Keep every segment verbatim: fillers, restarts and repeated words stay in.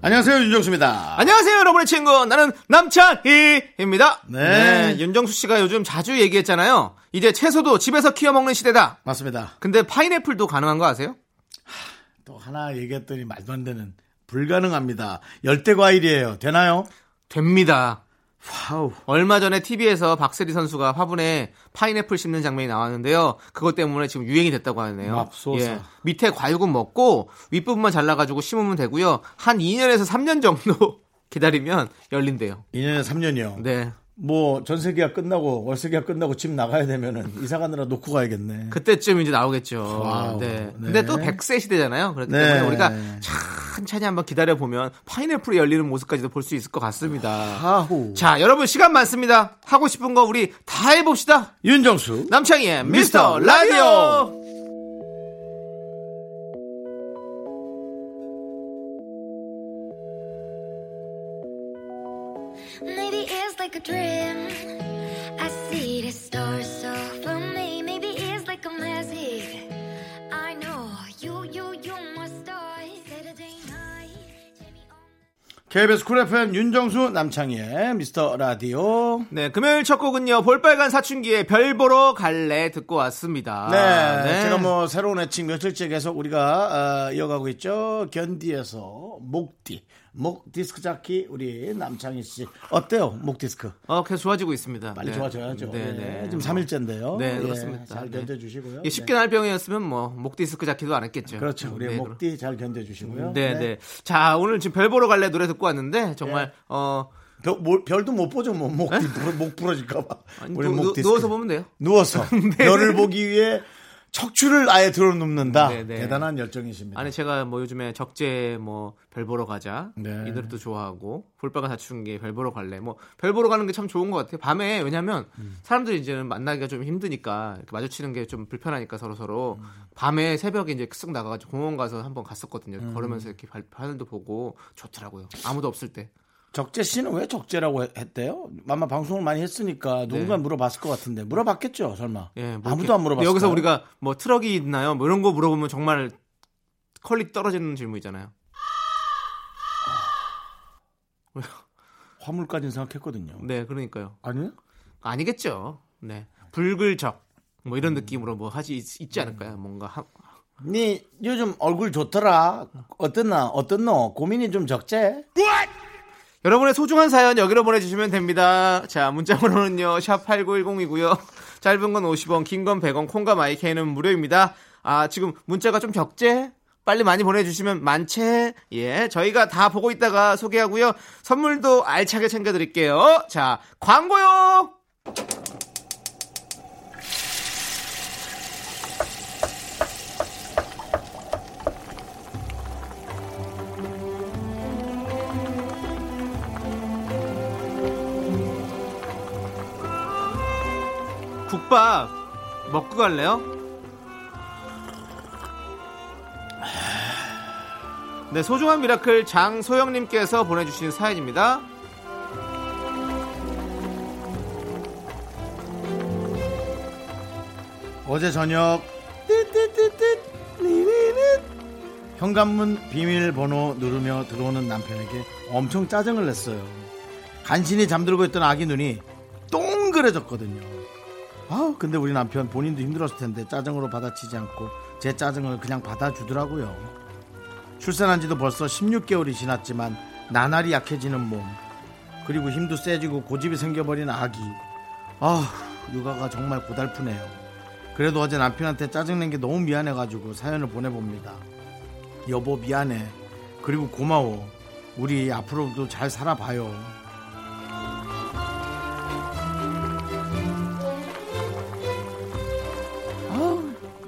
안녕하세요, 윤정수입니다. 안녕하세요, 여러분의 친구. 나는 남찬희입니다. 네. 네. 윤정수 씨가 요즘 자주 얘기했잖아요. 이제 채소도 집에서 키워 먹는 시대다. 맞습니다. 근데 파인애플도 가능한 거 아세요? 하, 또 하나 얘기했더니 말도 안 되는 불가능합니다. 열대 과일이에요. 되나요? 됩니다. 와우. 얼마 전에 티비에서 박세리 선수가 화분에 파인애플 심는 장면이 나왔는데요. 그것 때문에 지금 유행이 됐다고 하네요. 맙소사. 예. 밑에 과육은 먹고 윗부분만 잘라가지고 심으면 되고요. 한 이 년에서 삼 년 정도 기다리면 열린대요. 이 년에서 삼 년이요? 네. 뭐 전세계약 끝나고 월세계약 끝나고 집 나가야 되면은 이사가느라 놓고 가야겠네. 그때쯤 이제 나오겠죠. 와우. 네. 근데 네. 또 백 세 시대잖아요. 그렇기 네. 때문에 우리가 천천히 한번 기다려 보면 파인애플이 열리는 모습까지도 볼 수 있을 것 같습니다. 하후. 자, 여러분 시간 많습니다. 하고 싶은 거 우리 다 해봅시다. 윤정수 남창희의 미스터 라디오. 라디오. Like a dream, I see the stars so for me. Maybe it's like a magic. I know you, you, you must die. Saturday night. 케이비에스 쿨 에프엠 윤정수 남창희의 미스터 라디오. 네, 금요일 첫 곡은요 볼빨간 사춘기의 별 보러 갈래 듣고 왔습니다. 네, 네. 제가 뭐 새로운 애칭 며칠째 계속 우리가 어, 이어가고 있죠. 견디에서 목디. 목 디스크 잡기 우리 남창희 씨 어때요? 목 디스크? 어, 계속 좋아지고 있습니다. 빨리 네. 좋아져야죠. 네, 네. 지금 삼 일째인데요. 네, 네. 그렇습니다. 잘 견뎌주시고요. 네. 쉽게 날 병이었으면 뭐 목 디스크 잡기도 안 했겠죠. 그렇죠. 우리 네, 목디 잘 견뎌주시고요. 네, 네, 네. 자, 오늘 지금 별 보러 갈래 노래 듣고 왔는데 정말 네. 어. 별, 뭐, 별도 못 보죠, 뭐. 목, 목 부러질까봐. 우리 목 디스크. 누워서 보면 돼요. 누워서. 네. 별을 보기 위해. 척추를 아예 들어눕는다. 네네. 대단한 열정이십니다. 아니 제가 뭐 요즘에 적재 뭐 별 보러 가자 네. 이 노래도 좋아하고 볼빨간 사춘기 별 보러 갈래 뭐 별 보러 가는 게 참 좋은 것 같아요. 밤에 왜냐하면 음. 사람들이 이제는 만나기가 좀 힘드니까 이렇게 마주치는 게 좀 불편하니까 서로 서로 음. 밤에 새벽에 이제 쓱 나가가지고 공원 가서 한번 갔었거든요. 음. 걸으면서 이렇게 하늘도 보고 좋더라고요. 아무도 없을 때. 적재 씨는 왜 적재라고 했대요? 아마 방송을 많이 했으니까 누군가 네. 물어봤을 것 같은데 물어봤겠죠, 설마? 예, 뭐 아무도 안 물어봤어요. 여기서 우리가 뭐 트럭이 있나요? 뭐 이런 거 물어보면 정말 컬리 떨어지는 질문이잖아요. 어... 화물까지는 생각했거든요. 네, 그러니까요. 아니요? 아니겠죠. 네, 불글적 뭐 이런 음... 느낌으로 뭐 하지 있, 있지 않을까요? 뭔가. 하... 네 요즘 얼굴 좋더라. 어땠나? 어땠노? 고민이 좀 적재. 여러분의 소중한 사연 여기로 보내주시면 됩니다. 자, 문자번호는요 샵 팔구일공이고요 짧은 건 오십 원, 긴 건 백 원, 콩과 마이케이는 무료입니다. 아, 지금 문자가 좀 적재? 빨리 많이 보내주시면 많채? 예, 저희가 다 보고 있다가 소개하고요. 선물도 알차게 챙겨드릴게요. 자, 광고요! 국밥 먹고 갈래요? 네, 소중한 미라클 장소영님께서 보내주신 사연입니다. 어제 저녁 현관문 비밀번호 누르며 들어오는 남편에게 엄청 짜증을 냈어요. 간신히 잠들고 있던 아기 눈이 동그래졌거든요. 아, 근데 우리 남편 본인도 힘들었을 텐데 짜증으로 받아치지 않고 제 짜증을 그냥 받아주더라고요. 출산한 지도 벌써 십육 개월이 지났지만 나날이 약해지는 몸, 그리고 힘도 세지고 고집이 생겨버린 아기. 아, 육아가 정말 고달프네요. 그래도 어제 남편한테 짜증낸 게 너무 미안해가지고 사연을 보내봅니다. 여보 미안해. 그리고 고마워. 우리 앞으로도 잘 살아봐요.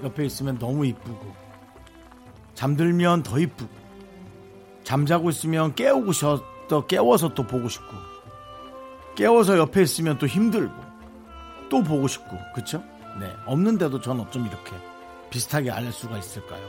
옆에 있으면 너무 이쁘고 잠들면 더 이쁘고 잠자고 있으면 깨우고 또 깨워서 또 보고 싶고, 깨워서 옆에 있으면 또 힘들고, 또 보고 싶고, 그렇죠? 네, 없는데도 전 어쩜 이렇게 비슷하게 앓을 수가 있을까요?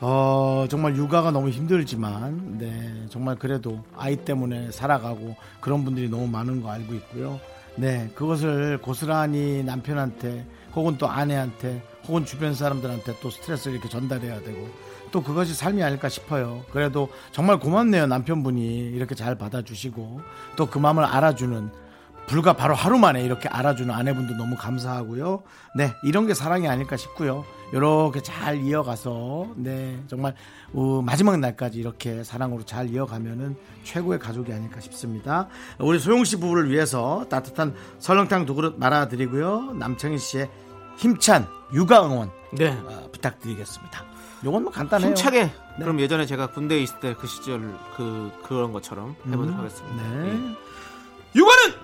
어, 정말 육아가 너무 힘들지만, 네, 정말 그래도 아이 때문에 살아가고 그런 분들이 너무 많은 거 알고 있고요. 네, 그것을 고스란히 남편한테 혹은 또 아내한테 혹은 주변 사람들한테 또 스트레스를 이렇게 전달해야 되고, 또 그것이 삶이 아닐까 싶어요. 그래도 정말 고맙네요. 남편분이 이렇게 잘 받아주시고 또 그 마음을 알아주는, 불과 바로 하루 만에 이렇게 알아주는 아내분도 너무 감사하고요. 네, 이런 게 사랑이 아닐까 싶고요. 이렇게 잘 이어가서, 네, 정말 어, 마지막 날까지 이렇게 사랑으로 잘 이어가면은 최고의 가족이 아닐까 싶습니다. 우리 소영 씨 부부를 위해서 따뜻한 설렁탕 두 그릇 말아드리고요. 남창희 씨의 힘찬 육아 응원, 네, 어, 부탁드리겠습니다. 요건 뭐 간단해요. 힘차게. 네. 그럼 예전에 제가 군대에 있을 때 그 시절 그 그런 것처럼 해보도록 음, 하겠습니다. 네. 네. 육아는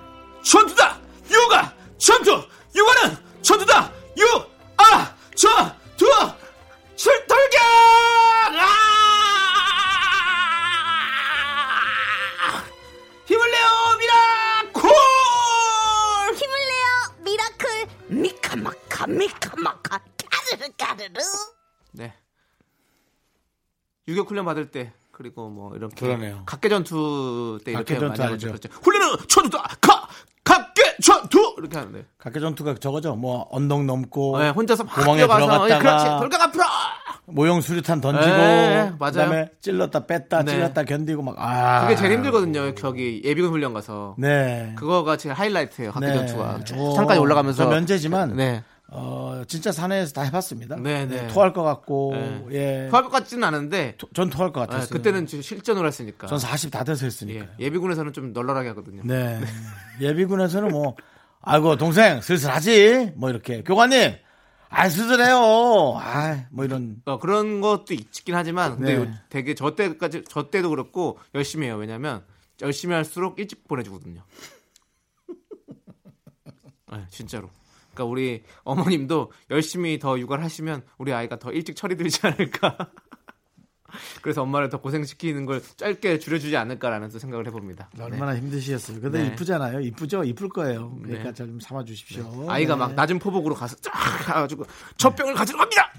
전투다! 요가! 전투! 요가는 전투다! 요! 아! 저! 두! 출돌격! 아! 힘을 내요! 미라클! 힘을 내요! 미라클! 미카마카! 미카마카! 까르르! 까르르! 네. 유격 훈련 받을 때, 그리고 뭐 이런 각계 전투 때 이렇게 많이 하죠. 훈련은 전투다! 가! 각계 전투 이렇게 하는데, 각계 전투가 저거죠. 뭐 언덕 넘고, 네, 혼자서 구멍에 들어갔다가, 그렇지, 돌격 앞으로, 모형 수류탄 던지고, 네, 그다음에 찔렀다 뺐다, 네, 찔렀다 견디고 막. 아, 그게 제일 힘들거든요. 저기 예비군 훈련 가서. 네, 그거가 제일 하이라이트예요. 각계, 네, 전투가 쭉 산까지 올라가면서. 저 면제지만, 네, 어, 진짜 산에서 다 해봤습니다. 네, 네. 토할 것 같고, 네. 예. 토할 것 같지는 않은데, 토, 전 토할 것 같았어요. 네, 그때는 실전으로 했으니까. 전 사십 다 돼서 했으니까. 예. 예비군에서는 좀 널널하게 하거든요. 네. 네. 예비군에서는 뭐, 아이고, 동생, 슬슬 하지? 뭐 이렇게. 교관님, 아, 슬슬 해요. 아, 뭐 이런. 어, 그런 것도 있긴 하지만, 근데 네, 되게 저 때까지, 저 때도 그렇고, 열심히 해요. 왜냐면, 열심히 할수록 일찍 보내주거든요. 네, 진짜로. 그러니까 우리 어머님도 열심히 더 육아를 하시면 우리 아이가 더 일찍 철이 들지 않을까. 그래서 엄마를 더 고생시키는 걸 짧게 줄여주지 않을까라는 생각을 해봅니다. 얼마나, 네, 힘드시겠어요. 근데 네, 이쁘잖아요. 이쁘죠? 이쁠 거예요. 그러니까, 네, 잘 좀 삼아주십시오. 네. 아이가, 네, 막 낮은 포복으로 가서 쫙 가가지고 젖병을, 네, 가지러 갑니다.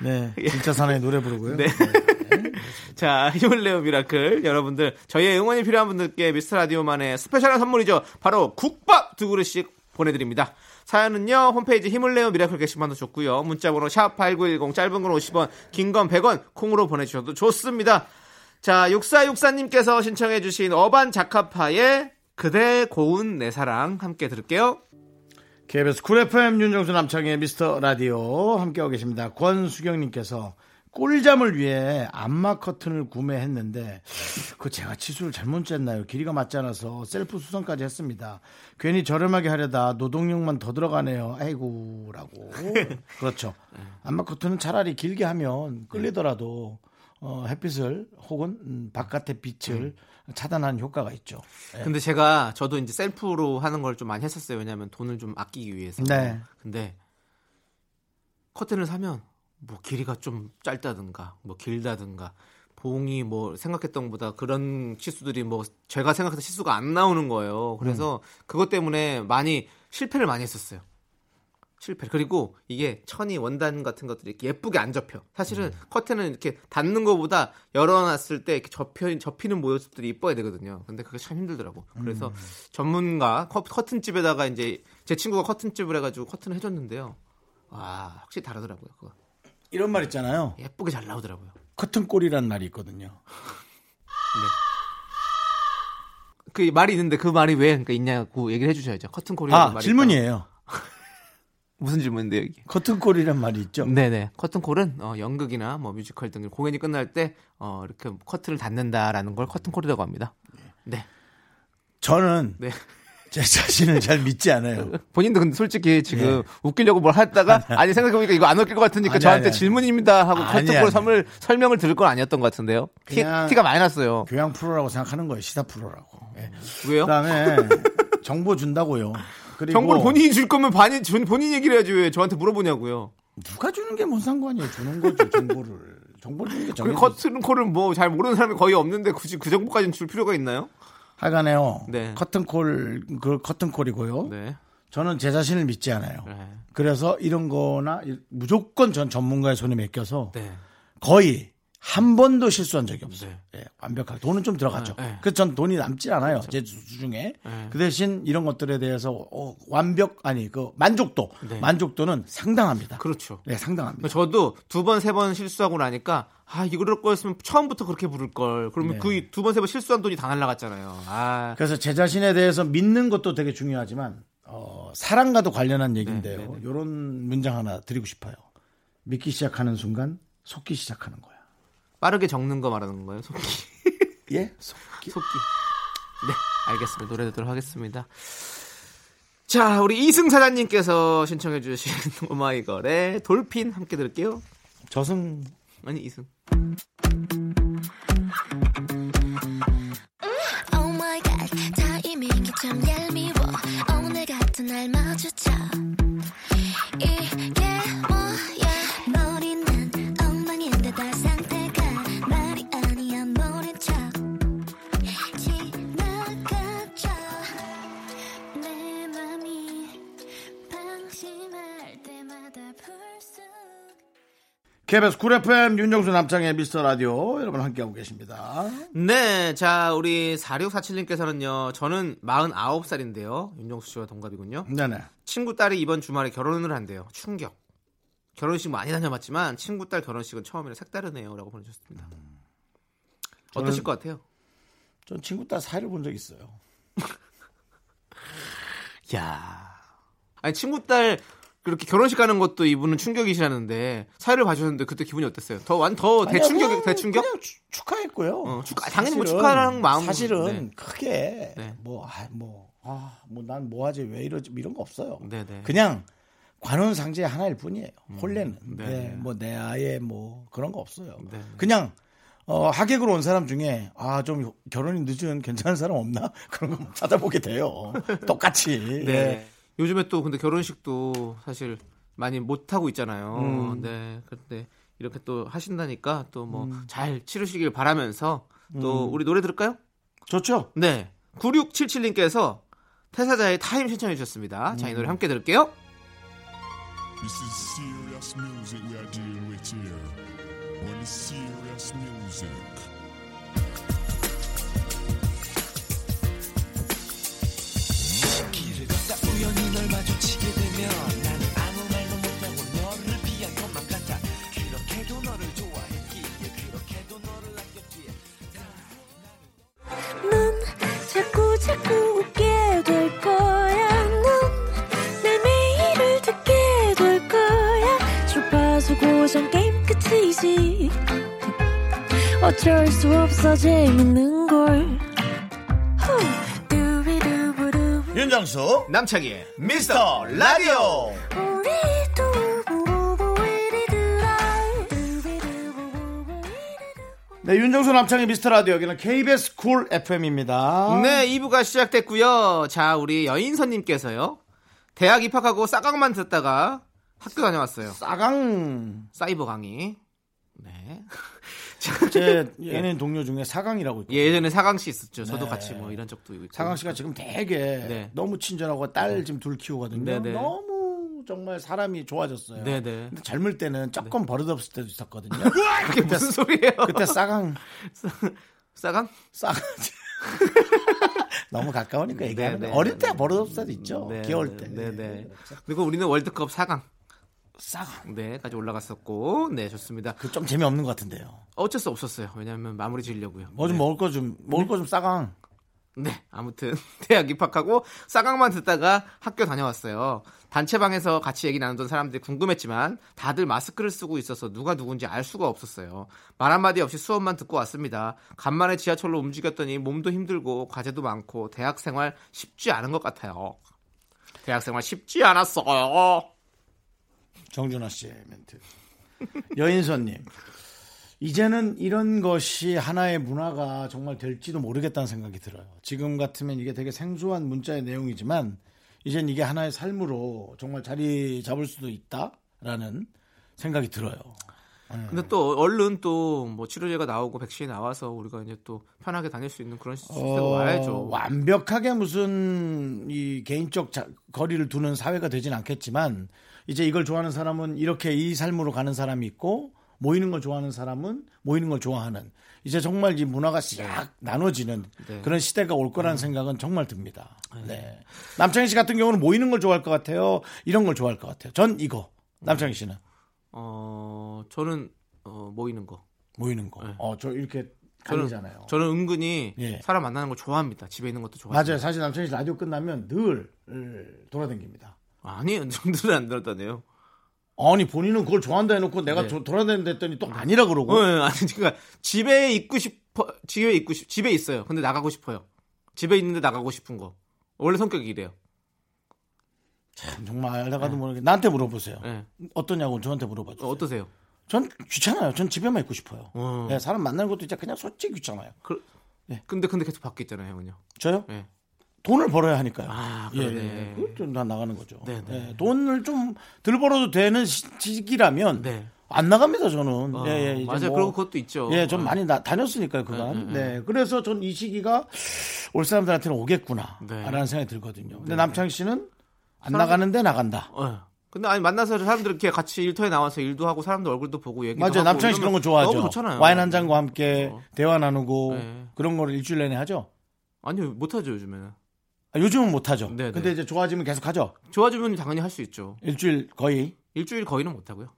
네, 네. 진짜 사나이 노래 부르고요. 네. 자, 힘을 내요 미라클 여러분들, 저희의 응원이 필요한 분들께 미스터라디오만의 스페셜한 선물이죠. 바로 국밥 두 그릇씩 보내드립니다. 사연은요, 홈페이지 힘을 내요 미라클 게시판도 좋고요. 문자번호 샵팔구일공, 짧은 건 오십 원, 긴 건 백 원, 콩으로 보내주셔도 좋습니다. 자, 육사육사님께서 신청해 주신 어반 자카파의 그대 고운 내 사랑 함께 들을게요. 케이비에스 쿨 에프엠 윤정수 남창의 미스터 라디오 함께하고 계십니다. 권수경님께서 꿀잠을 위해 안마 커튼을 구매했는데 그 제가 치수를 잘못 쟀나요? 길이가 맞지 않아서 셀프 수선까지 했습니다. 괜히 저렴하게 하려다 노동력만 더 들어가네요. 아이고 라고. 그렇죠. 안마 커튼은 차라리 길게 하면 끌리더라도 어, 햇빛을 혹은 바깥의 빛을 차단하는 효과가 있죠. 근데 제가, 저도 이제 셀프로 하는 걸 좀 많이 했었어요. 왜냐하면 돈을 좀 아끼기 위해서. 네. 근데 커튼을 사면 뭐 길이가 좀 짧다든가 뭐 길다든가 봉이 뭐 생각했던 것보다 그런 치수들이 뭐 제가 생각했던 치수가 안 나오는 거예요. 그래서 음. 그것 때문에 많이 실패를 많이 했었어요. 실패. 그리고 이게 천이 원단 같은 것들이 이렇게 예쁘게 안 접혀. 사실은 음. 커튼은 이렇게 닫는 것보다 열어놨을 때 이렇게 접혀, 접히는 모습들이 이뻐야 되거든요. 근데 그게 참 힘들더라고. 그래서 음. 전문가 커튼집에다가 이제 제 친구가 커튼집을 해가지고 커튼을 해줬는데요. 와, 확실히 다르더라고요 그거. 이런 말 있잖아요. 예쁘게 잘 나오더라고요. 커튼골이란 말이 있거든요. 네. 그 말이 있는데 그 말이 왜 그러니까 있냐고 얘기를 해주셔야죠. 커튼골이란 말이. 아, 질문이에요. 무슨 질문인데요 이게? 커튼콜이란 말이 있죠. 네네. 커튼콜은 어, 연극이나 뭐 뮤지컬 등 공연이 끝날 때 어, 이렇게 커튼을 닫는다라는 걸 커튼콜이라고 합니다. 네. 저는. 네. 제 자신을 잘 믿지 않아요. 본인도 근데 솔직히 지금, 네, 웃기려고 뭘 했다가 아니 생각해보니까 이거 안 웃길 것 같으니까 아니, 저한테 아니, 아니. 질문입니다 하고 커튼콜 선물 설명을 들을 건 아니었던 것 같은데요. 티, 티가 많이 났어요. 교양 프로라고 생각하는 거예요. 시사 프로라고. 네. 왜요? 그다음에 정보 준다고요. 그리고 정보를 본인이 줄 거면 반인, 본인 얘기를 해야지 왜 저한테 물어보냐고요. 누가 주는 게 뭔 상관이에요. 주는 거죠 정보를. 정보를 주는 게 정해져. 커튼 콜을 뭐 잘 모르는 사람이 거의 없는데 굳이 그 정보까지는 줄 필요가 있나요? 하여간에요. 네. 커튼 콜, 그 커튼 콜이고요. 네. 저는 제 자신을 믿지 않아요. 네. 그래서 이런 거나 무조건 전 전문가의 손에 맡겨서 네. 거의 한 번도 실수한 적이 없어요. 네. 네, 완벽하게. 돈은 좀 들어갔죠. 네, 네. 그래서 전 돈이 남지 않아요. 그렇죠. 제 수중에. 네. 그 대신 이런 것들에 대해서 어, 완벽, 아니, 그 만족도. 네. 만족도는 상당합니다. 그렇죠. 네, 상당합니다. 저도 두 번, 세 번 실수하고 나니까 아, 이럴 거였으면 처음부터 그렇게 부를 걸. 그러면 네. 그 두 번, 세 번 실수한 돈이 다 날아갔잖아요. 아. 그래서 제 자신에 대해서 믿는 것도 되게 중요하지만 어, 사랑과도 관련한 얘기인데요. 네, 네, 네. 이런 문장 하나 드리고 싶어요. 믿기 시작하는 순간 속기 시작하는 거예요. 빠르게 적는 거 말하는 거예요? 속기. 예? 속기. 속기. 네, 알겠습니다. 노래 듣도록 하겠습니다. 자, 우리 이승 사장님께서 신청해 주신 오마이걸의 돌핀 함께 들을게요. 저승. 아니, 이승. 오마이걸 타이밍이 참 얄미워 오늘 같은 날 마주쳐 이게 뭐야 머리는 엉망인데 다 상태 케이비에스 쿨 에프엠 윤정수 남창의 미스터라디오 여러분 함께하고 계십니다. 네, 자 우리 사육사칠님께서는요. 저는 마흔아홉 살인데요. 윤정수 씨와 동갑이군요. 네네. 친구 딸이 이번 주말에 결혼을 한대요. 충격. 결혼식 많이 다녀봤지만 친구 딸 결혼식은 처음이라 색다르네요. 라고 보내주셨습니다. 음. 어떠실 저는, 것 같아요? 전 친구 딸 사이를 본 적 있어요. 야, 아니 친구 딸... 그렇게 결혼식 가는 것도 이분은 충격이시라는데 사회를 봐주셨는데 그때 기분이 어땠어요? 더 완 더 대충격 대충격? 그냥 추, 축하했고요. 어, 축하 당연히 뭐 축하라는 마음 사실은 네. 크게 뭐 뭐 아 뭐 난 뭐 하지 왜 이러지 이런 거 없어요. 네네. 그냥 관혼상제 하나일 뿐이에요. 음. 혼례는 네, 뭐 내 아예 뭐 그런 거 없어요. 네네. 그냥 어, 하객으로 온 사람 중에 아 좀 결혼이 늦은 괜찮은 사람 없나 그런 거 찾아보게 돼요. 똑같이. 네. 네. 요즘에 또 근데 결혼식도 사실 많이 못 하고 있잖아요. 음. 네, 그런데 이렇게 또 하신다니까 또 뭐 잘 음. 치르시길 바라면서 또 음. 우리 노래 들을까요? 좋죠. 네, 구육칠칠님께서 태사자의 타임 신청해 주셨습니다. 음. 자, 이 노래 함께 들을게요. This is serious music we are dealing with here. Only serious music. 우연히 널 마주치게 되면 난 아무 말도 못하고 너를 피한 것만 같아 그렇게도 너를 좋아했기에 그렇게도 너를 아꼈기에 넌 자꾸 자꾸 웃게 될 거야 넌 내 매일을 듣게 될 거야 주파수 고정 게임 끝이지 어쩔 수 없어 재밌는걸 윤정수 남창희의 미스터 라디오 네, 윤정수 남창희 미스터 라디오 여기는 케이비에스 쿨 에프엠입니다. 네, 이 부가 시작됐고요. 자, 우리 여인선님께서요. 대학 입학하고 싸강만 듣다가 학교 다녀왔어요. 싸강 사이버 강의. 네. 제 예능 동료 중에 사강이라고 있거든요. 예전에 사강 씨 있었죠. 저도 네. 같이 뭐 이런 적도 있고. 사강 씨가 지금 되게 네. 너무 친절하고 딸 지금 둘 키우거든요. 네네. 너무 정말 사람이 좋아졌어요. 네네. 근데 젊을 때는 조금 네. 버릇없을 때도 있었거든요. 그게 무슨 소리예요? 그때 사강 사강 사강 너무 가까우니까 얘기하는데 어릴 때 버릇없을 때도 있죠. 네네. 귀여울 때. 네네. 그리고 우리는 월드컵 사강. 싸강 네까지 올라갔었고 네 좋습니다. 그 좀 재미없는 것 같은데요. 어쩔 수 없었어요. 왜냐하면 마무리 지으려고요. 뭐 좀 네. 먹을 거 좀 먹을 거 좀 싸강. 네 아무튼 대학 입학하고 싸강만 듣다가 학교 다녀왔어요. 단체방에서 같이 얘기 나누던 사람들이 궁금했지만 다들 마스크를 쓰고 있어서 누가 누군지 알 수가 없었어요. 말 한마디 없이 수업만 듣고 왔습니다. 간만에 지하철로 움직였더니 몸도 힘들고 과제도 많고 대학생활 쉽지 않은 것 같아요. 대학생활 쉽지 않았어요. 정준하 씨의 멘트. 여인선님. 이제는 이런 것이 하나의 문화가 정말 될지도 모르겠다는 생각이 들어요. 지금 같으면 이게 되게 생소한 문자의 내용이지만 이젠 이게 하나의 삶으로 정말 자리 잡을 수도 있다라는 생각이 들어요. 음. 근데 또 얼른 또 뭐 치료제가 나오고 백신이 나와서 우리가 이제 또 편하게 다닐 수 있는 그런 시스템 어, 와야죠. 완벽하게 무슨 이 개인적 자, 거리를 두는 사회가 되진 않겠지만 이제 이걸 좋아하는 사람은 이렇게 이 삶으로 가는 사람이 있고 모이는 걸 좋아하는 사람은 모이는 걸 좋아하는 이제 정말 이 문화가 싹 나눠지는 네. 그런 시대가 올 거라는 네. 생각은 정말 듭니다. 네. 네. 남창희 씨 같은 경우는 모이는 걸 좋아할 것 같아요. 이런 걸 좋아할 것 같아요. 전 이거. 남창희 씨는? 어, 저는 어, 모이는 거. 모이는 거. 네. 어, 저 이렇게 다니잖아요. 저는, 저는 은근히 예. 사람 만나는 걸 좋아합니다. 집에 있는 것도 좋아합니다. 맞아요. 사실 남창희 씨 라디오 끝나면 늘 돌아다닙니다. 아니, 늘은 안 돌아다녀요. 아니 본인은 그걸 좋아한다 해놓고 내가 네. 돌아다닌다 했더니 또 아니라 그러고. 네, 아니 그러니까 집에 있고 싶어, 집에 있고 싶, 집에 있어요. 근데 나가고 싶어요. 집에 있는데 나가고 싶은 거. 원래 성격이 이래요. 참 정말 알다가도 네. 모르게 나한테 물어보세요. 네. 어떠냐고 저한테 물어봐주세요. 어, 어떠세요? 전 귀찮아요. 전 집에만 있고 싶어요. 어. 네, 사람 만나는 것도 진짜 그냥 솔직히 귀찮아요. 그, 네. 근데 근데 계속 밖에 있잖아요, 형은요. 저요? 네. 돈을 벌어야 하니까요. 아, 그러네. 예, 좀 다 나가는 거죠. 예, 돈을 좀 덜 벌어도 되는 시기라면 네. 안 나갑니다 저는. 어, 예, 예, 맞아요. 뭐, 그런 것도 있죠. 예, 좀 어. 많이 나, 다녔으니까요 그간. 네, 네, 네. 네, 그래서 전 이 시기가 올 사람들한테는 오겠구나라는 네. 생각이 들거든요. 근데 네. 남창희 씨는 안 사람들, 나가는데 나간다. 어. 근데 아니 만나서 사람들 이렇게 같이 일터에 나와서 일도 하고 사람들 얼굴도 보고 얘기도 맞아요. 하고. 맞아요. 남창희 씨 그런 거 좋아하죠. 너무 좋잖아요. 와인 한 잔과 함께 어. 대화 나누고 네. 그런 거를 일주일 내내 하죠. 아니요 못하죠 요즘에는. 요즘은 못하죠. 네네. 근데 이제 좋아지면 계속 하죠. 좋아지면 당연히 할 수 있죠. 일주일 거의? 일주일 거의는 못하고요.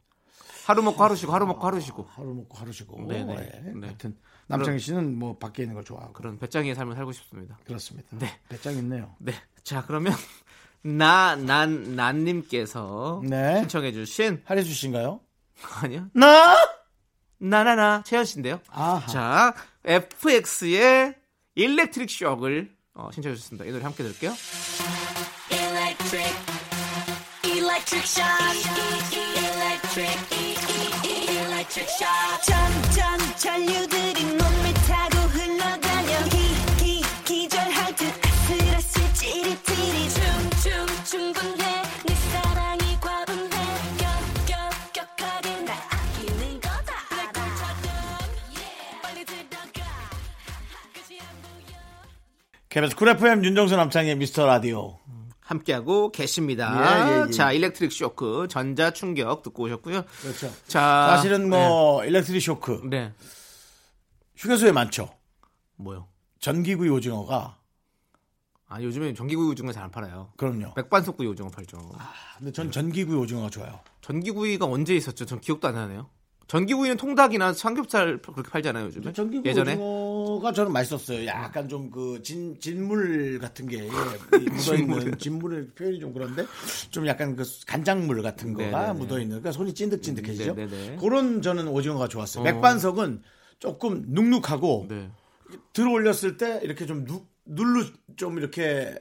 하루 먹고 하루 쉬고 하루 먹고 하루 쉬고 아, 하루 먹고 하루 쉬고 네네. 네. 네. 하여튼 남창희 씨는 뭐 밖에 있는 걸 좋아하고 그런 배짱이의 삶을 살고 싶습니다. 그렇습니다. 네. 배짱이 있네요. 네. 자 그러면 나, 난, 난님께서 네. 신청해 주신 하리수 씨인가요? 아니요. 나? 나나나 채연 씨인데요. 아하. 자 에프엑스의 일렉트릭 쇼크를 어, 신청해 주셨습니다. 이 노래 함께 들을게요. Electric, electric shock, electric, electric shock. 점점 전류들이 몸을 타고 흘러다녀 기, 기, 기절할 듯 아슬아슬 찌릿찌릿 춤, 춤, 충분해 네 사랑이 과분해 격, 격, 격하게 날 아끼는 거다 알아 yeah. 빨리 들어가 끝이 안 보여 케이비에스 쿨 에프엠 윤정수 남창의 미스터 라디오 함께하고 계십니다. 예, 예, 예. 자, 일렉트릭 쇼크, 전자 충격 듣고 오셨고요. 그렇죠. 자, 사실은 뭐 네. 일렉트릭 쇼크. 네. 휴게소에 많죠. 뭐요? 전기구이 오징어가. 아, 요즘에 전기구이 오징어 잘 안 팔아요. 그럼요. 맥반석구이 오징어 팔죠. 아, 근데 전 네. 전기구이 오징어가 좋아요. 전기구이가 언제 있었죠? 전 기억도 안 나네요. 전기구이는 통닭이나 삼겹살 그렇게 팔잖아요 요즘에. 전기구이 예전에? 오징어가 저는 맛있었어요. 약간 좀 그 진 진물 같은 게 묻어 있는 진물의 표현이 좀 그런데 좀 약간 그 간장물 같은 거가 묻어 있는. 그러니까 손이 찐득찐득해지죠. 네네네. 그런 저는 오징어가 좋았어요. 어. 맥반석은 조금 눅눅하고 네. 들어올렸을 때 이렇게 좀 누, 눌루 좀 이렇게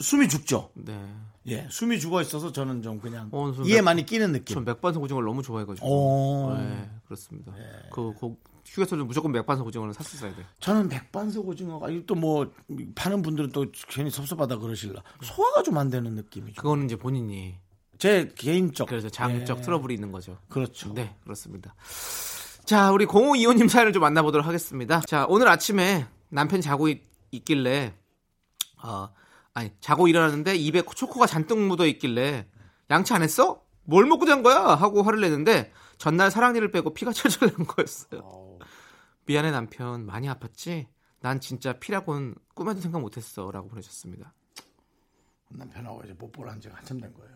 숨이 죽죠. 네. 예, 숨이 죽어 있어서 저는 좀 그냥 어, 저 맥, 이에 많이 끼는 느낌. 전 맥반석 오징어를 너무 좋아해가지고. 네, 그렇습니다. 예. 그, 그 휴게소는 무조건 맥반석 오징어는 샀었어야 돼. 저는 맥반석 오징어가 또 뭐 파는 분들은 또 괜히 섭섭하다 그러실라. 소화가 좀 안 되는 느낌이죠. 그거는 이제 본인이 제 개인적 그래서 장적 예. 트러블이 있는 거죠. 그렇죠. 네, 그렇습니다. 자, 우리 공오이오님 사연을 좀 만나보도록 하겠습니다. 자, 오늘 아침에 남편 자고 있, 있길래 어. 아니, 자고 일어났는데 입에 초코가 잔뜩 묻어있길래 양치 안 했어? 뭘 먹고 잔 거야? 하고 화를 내는데 전날 사랑니를 빼고 피가 철철 난 거였어요. 미안해 남편 많이 아팠지? 난 진짜 피라고는 꿈에도 생각 못했어 라고 보내셨습니다. 남편하고 이제 뽀뽀를 한 지가 한참 된 거예요.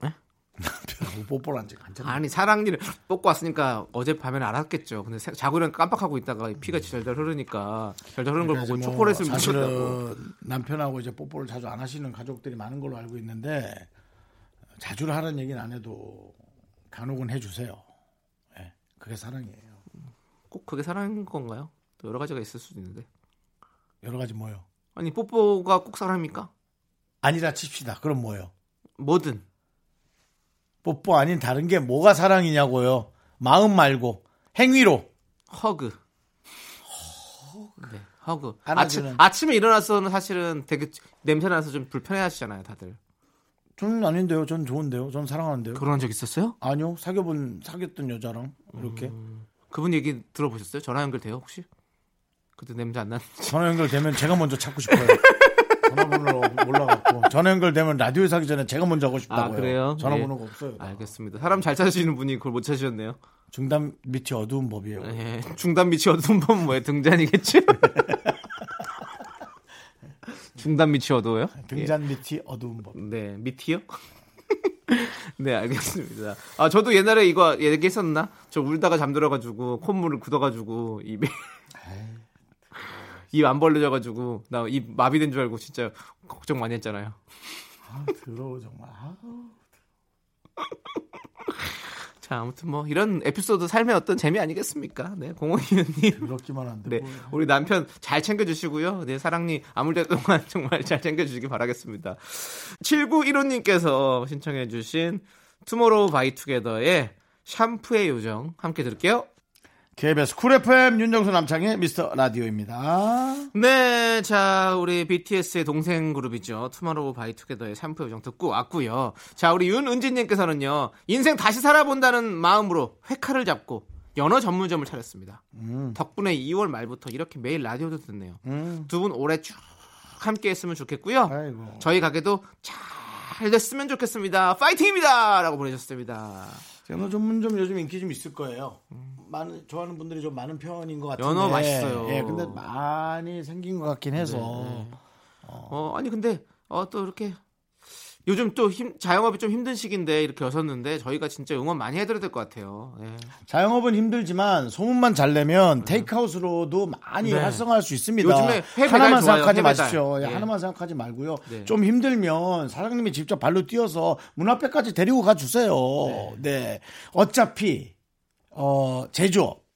네? 남편하고 뽀뽀를 한 지가 한참 된 거예요. 아니 사랑니를 뽑고 왔으니까 어젯밤에는 알았겠죠. 근데 자고 일어나 깜빡하고 있다가 피가 절절 흐르니까 절절 흐르는 걸 보고 뭐 초콜릿을 묻혔다고. 남편하고 이제 뽀뽀를 자주 안 하시는 가족들이 많은 걸로 알고 있는데 자주를 하라는 얘기는 안 해도 간혹은 해주세요. 네, 그게 사랑이에요. 꼭 그게 사랑인 건가요? 또 여러 가지가 있을 수도 있는데. 여러 가지 뭐요? 아니 뽀뽀가 꼭 사랑입니까? 아니라 칩시다. 그럼 뭐요? 뭐든. 뽀뽀 아닌 다른 게 뭐가 사랑이냐고요. 마음 말고 행위로. 허그. 허그. 네, 허그. 아침, 아침에 일어나서는 사실은 되게 냄새 나서 좀 불편해하시잖아요 다들. 저는 아닌데요. 저는 좋은데요. 저는 사랑하는데요. 결혼한 적 있었어요? 아니요. 사귀어본 사귀었던 여자랑 이렇게. 음... 그분 얘기 들어보셨어요? 전화 연결돼요 혹시? 그때 냄새 안 나는지. 전화 연결되면 제가 먼저 찾고 싶어요. 전화번호 올라갔고 전화 연결되면 라디오에 사기 전에 제가 먼저 하고 싶다고요. 아, 그래요? 전화번호가 예. 없어요. 알겠습니다. 사람 잘 찾으시는 분이 그걸 못 찾으셨네요. 중단 밑이 어두운 법이에요. 예. 중단 밑이 어두운 법은 뭐예요? 등잔이겠지? 중단 밑이 어두워요? 등잔 밑이 예. 어두운 법. 네, 밑이요? 네, 알겠습니다. 아, 저도 옛날에 이거 얘기했었나? 저 울다가 잠들어가지고 콧물을 굳어가지고 입에 입 안 벌려져가지고 나 입 마비된 줄 알고 진짜 걱정 많이 했잖아요. 아, 더러워 정말. 아. 자, 아무튼 뭐 이런 에피소드 삶의 어떤 재미 아니겠습니까? 네, 공원이님. 그렇기만 한데. 네, 뭐. 우리 남편 잘 챙겨주시고요. 네, 사랑니 아무 때 동안 정말 잘 챙겨주시기 바라겠습니다. 칠구일오님께서 신청해주신 투모로우 바이 투게더의 샴푸의 요정 함께 들을게요. 케이비에스 쿨 에프엠 윤정수 남창의 미스터 라디오입니다. 네, 자 우리 비티에스의 동생 그룹이죠. 투모로우 바이 투게더의 샴푸 요정 듣고 왔고요. 자 우리 윤은진님께서는요. 인생 다시 살아본다는 마음으로 회칼을 잡고 연어 전문점을 차렸습니다. 음. 덕분에 이월 말부터 이렇게 매일 라디오도 듣네요. 음. 두 분 올해 쭉 함께했으면 좋겠고요. 아이고. 저희 가게도 잘 됐으면 좋겠습니다. 파이팅입니다. 라고 보내셨습니다. 연어 전문점 요즘 인기 좀 있을 거예요. 많은 좋아하는 분들이 좀 많은 편인 것 같은데. 연어 맛있어요. 예, 근데 많이 생긴 것 같긴 해서. 네, 네. 어. 어, 아니 근데 어, 또 이렇게 요즘 또 힘, 자영업이 좀 힘든 시기인데 이렇게 여섰는데 저희가 진짜 응원 많이 해드려야 될 것 같아요. 예. 자영업은 힘들지만 소문만 잘 내면 테이크아웃으로도 많이 네. 활성화할 수 있습니다. 요즘에 하나만 좋아요. 생각하지 마십시오. 예. 하나만 생각하지 말고요. 네. 좀 힘들면 사장님이 직접 발로 뛰어서 문 앞에까지 데리고 가주세요. 네. 네. 어차피 어, 제조업.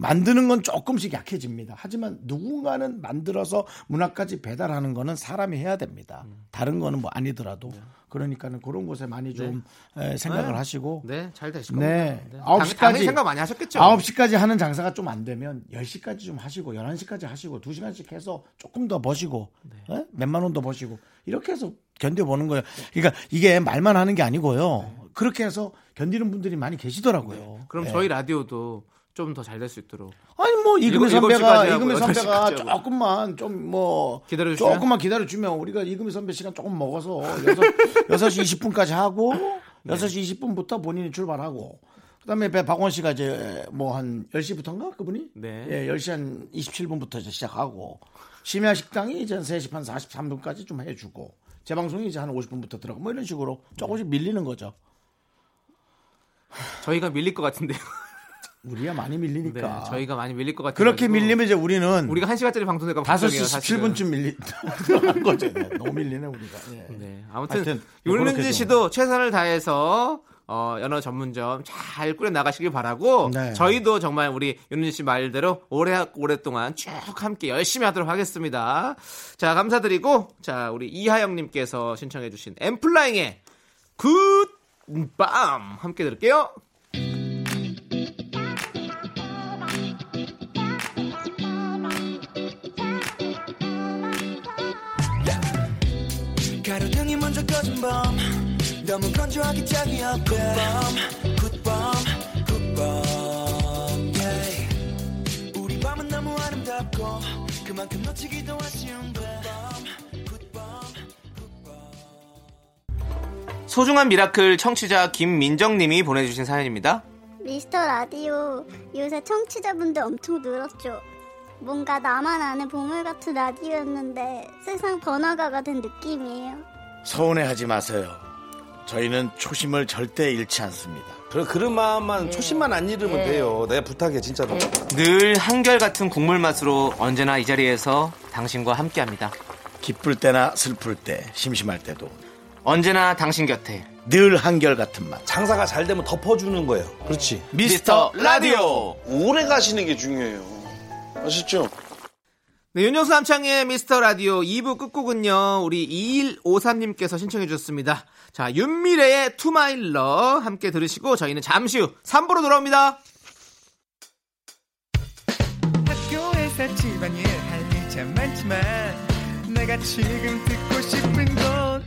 만드는 건 조금씩 약해집니다. 하지만 누군가는 만들어서 문 앞까지 배달하는 거는 사람이 해야 됩니다. 다른 거는 뭐 아니더라도. 네. 그러니까는 그런 곳에 많이 좀 네. 생각을 네. 하시고. 네, 잘 되실 겁니다. 네. 네. 아홉 시까지 생각 많이 하셨겠죠. 아홉 시까지 하는 장사가 좀 안 되면 열 시까지 좀 하시고 열한 시까지 하시고 두 시간씩 해서 조금 더 버시고 네. 네? 몇만 원 더 버시고 이렇게 해서 견뎌보는 거예요. 그러니까 이게 말만 하는 게 아니고요. 네. 그렇게 해서 견디는 분들이 많이 계시더라고요. 네. 그럼 네. 저희 라디오도 좀 더 잘 될 수 있도록. 아니 뭐 이금희 선배가 이금희 선배가 조금만 좀 뭐 기다려주시면 조금만 기다려주면 우리가 이금희 선배 시간 조금 먹어서 여섯 시 이십 분까지 하고 네. 여섯 시 이십 분부터 본인이 출발하고 그다음에 배 박원 씨가 이제 뭐 한 열 시부터인가 그분이 네. 예, 열 시 한 이십칠 분부터 이제 시작하고 심야 식당이 이제 한 세 시 한 사십삼 분까지 좀 해주고 재방송이 이제 한 오십 분부터 들어가고 뭐 이런 식으로 조금씩 밀리는 거죠. 저희가 밀릴 것 같은데요. 우리가 많이 밀리니까. 네, 저희가 많이 밀릴 것 같아요. 그렇게 밀리면 이제 우리는 우리가 한 시간짜리 방송되니까 다섯 시 십칠 분쯤 밀리 들어간 거죠. 너무 밀리네 우리가. 네. 네. 아무튼 윤은진 씨도 최선을 다해서 어, 연어 전문점 잘 꾸려 나가시길 바라고 네. 저희도 정말 우리 윤은진 씨 말대로 오래 오랫동안 쭉 함께 열심히 하도록 하겠습니다. 자, 감사드리고 자, 우리 이하영 님께서 신청해 주신 엠플라잉의 굿밤 함께 들을게요. 너무 건조하기 짝이 없대 Good bomb, Good bomb, Good bomb yeah. 우리 밤은 너무 아름답고 그만큼 놓치기도 아쉬운데 Good bomb, Good bomb, Good bomb 소중한 미라클 청취자 김민정님이 보내주신 사연입니다. 미스터 라디오 요새 청취자분들 엄청 늘었죠. 뭔가 나만 아는 보물 같은 라디오였는데 세상 번화가가 된 느낌이에요. 서운해하지 마세요. 저희는 초심을 절대 잃지 않습니다. 그런 그런 마음만 네. 초심만 안 잃으면 네. 돼요. 내가 부탁해 진짜로. 네. 늘 한결같은 국물 맛으로 언제나 이 자리에서 당신과 함께합니다. 기쁠 때나 슬플 때, 심심할 때도 언제나 당신 곁에 늘 한결같은 맛. 장사가 잘 되면 덮어주는 거예요. 그렇지. 미스터 라디오 오래 가시는 게 중요해요. 아셨죠? 네, 윤정수 남창의 미스터 라디오 이 부 끝곡은요 우리 이일오삼님께서 신청해 주셨습니다. 자, 윤미래의 투마일러 함께 들으시고 저희는 잠시 후 삼 부로 돌아옵니다. 학교에서 집안일 할 일 참 많지만 내가 지금 듣고 싶은 건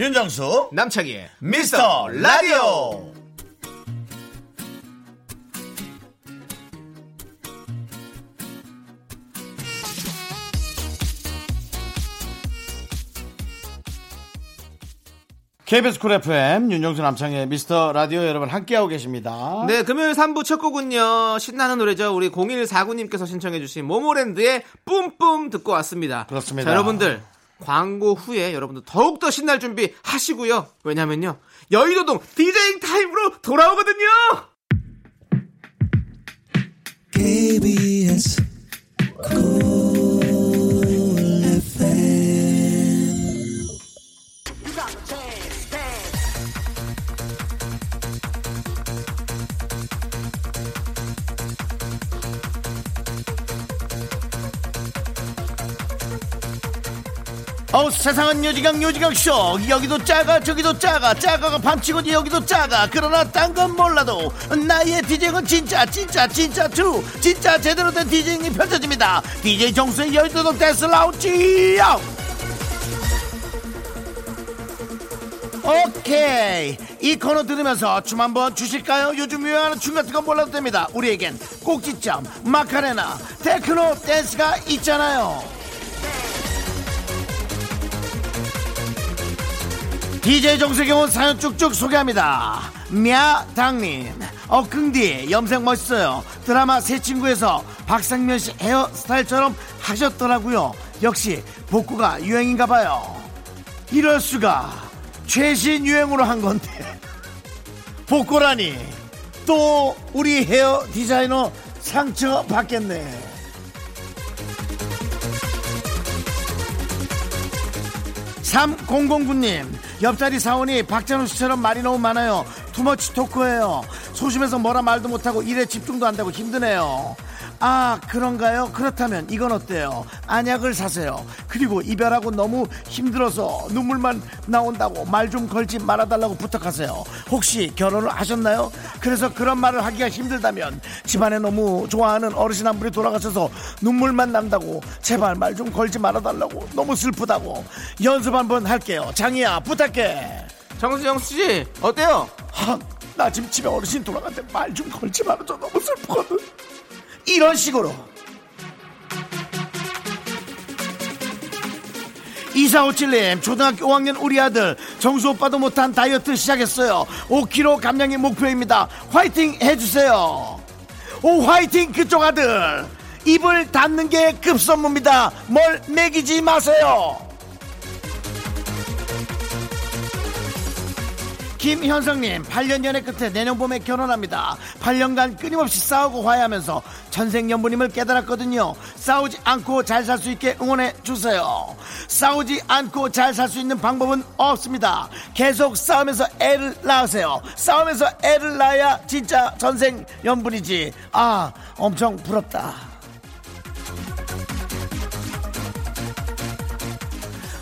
윤정수 남창희의 미스터 라디오. 케이비에스 쿨 에프엠 윤정수 남창희의 미스터 라디오 여러분 함께하고 계십니다. 네, 금요일 삼 부 첫 곡은요, 신나는 노래죠. 우리 공일사구 님께서 신청해주신 모모랜드의 뿜뿜 듣고 왔습니다. 그렇습니다. 자, 여러분들 광고 후에 여러분들 더욱더 신날 준비 하시고요. 왜냐면요, 여의도동 디제잉 타임으로 돌아오거든요. 케이비에스 쿨 에프엠 어우, 세상은 요지강 요지강쇼. 여기도 작아 저기도 작아, 작아가 밤치고 여기도 작아. 그러나 딴 건 몰라도 나의 디제이는 진짜 진짜 진짜 투 진짜 제대로 된 디제이이 펼쳐집니다. 디제이 정수의 여의도동 댄스 라운지. 오케이, 이 코너 들으면서 춤 한번 주실까요? 요즘 유행하는 춤 같은 건 몰라도 됩니다. 우리에겐 꼭지점, 마카레나, 테크노 댄스가 있잖아요. 디제이 정수의 경우 사연 쭉쭉 소개합니다. 미아당님, 어 긍디 염색 멋있어요. 드라마 새 친구에서 박상면씨 헤어스타일처럼 하셨더라고요. 역시 복구가 유행인가봐요. 이럴수가, 최신 유행으로 한건데 복구라니. 또 우리 헤어 디자이너 상처 받겠네. 삼공공구 님, 옆자리 사원이 박찬호씨처럼 말이 너무 많아요. 투머치 토크예요. 소심해서 뭐라 말도 못하고 일에 집중도 안되고 힘드네요. 아, 그런가요? 그렇다면 이건 어때요? 안약을 사세요. 그리고 이별하고 너무 힘들어서 눈물만 나온다고 말 좀 걸지 말아달라고 부탁하세요. 혹시 결혼을 하셨나요? 그래서 그런 말을 하기가 힘들다면 집안에 너무 좋아하는 어르신 한 분이 돌아가셔서 눈물만 난다고 제발 말 좀 걸지 말아달라고, 너무 슬프다고. 연습 한번 할게요. 장이야, 부탁해. 정수, 정수씨 어때요? 하, 나 지금 집에 어르신 돌아갔는데 말 좀 걸지 말아줘. 너무 슬프거든. 이런 식으로. 이사오칠 님, 초등학교 오 학년 우리 아들 정수 오빠도 못한 다이어트 시작했어요. 오 킬로그램 감량이 목표입니다. 화이팅 해주세요. 오, 화이팅. 그쪽 아들 입을 닫는 게 급선무입니다. 뭘 먹이지 마세요. 김현성님, 팔 년 연애 끝에 내년 봄에 결혼합니다. 팔 년간 끊임없이 싸우고 화해하면서 천생연분임을 깨달았거든요. 싸우지 않고 잘 살 수 있게 응원해주세요. 싸우지 않고 잘 살 수 있는 방법은 없습니다. 계속 싸우면서 애를 낳으세요. 싸우면서 애를 낳아야 진짜 천생연분이지. 아, 엄청 부럽다.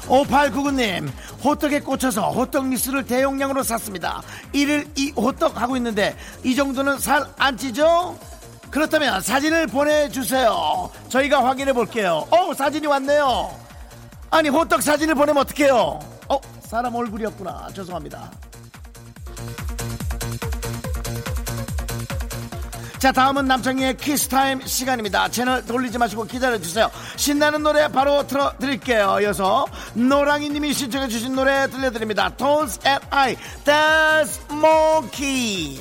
오팔구구 님, 호떡에 꽂혀서 호떡 믹스를 대용량으로 샀습니다. 일일 이 호떡 하고 있는데 이 정도는 살 안 찌죠? 그렇다면 사진을 보내주세요. 저희가 확인해 볼게요. 어, 사진이 왔네요. 아니, 호떡 사진을 보내면 어떡해요? 어, 사람 얼굴이었구나. 죄송합니다. 자, 다음은 남창희의 키스타임 시간입니다. 채널 돌리지 마시고 기다려주세요. 신나는 노래 바로 틀어드릴게요. 이어서 노랑이님이 신청해주신 노래 들려드립니다. Tones and I, Dance Monkey.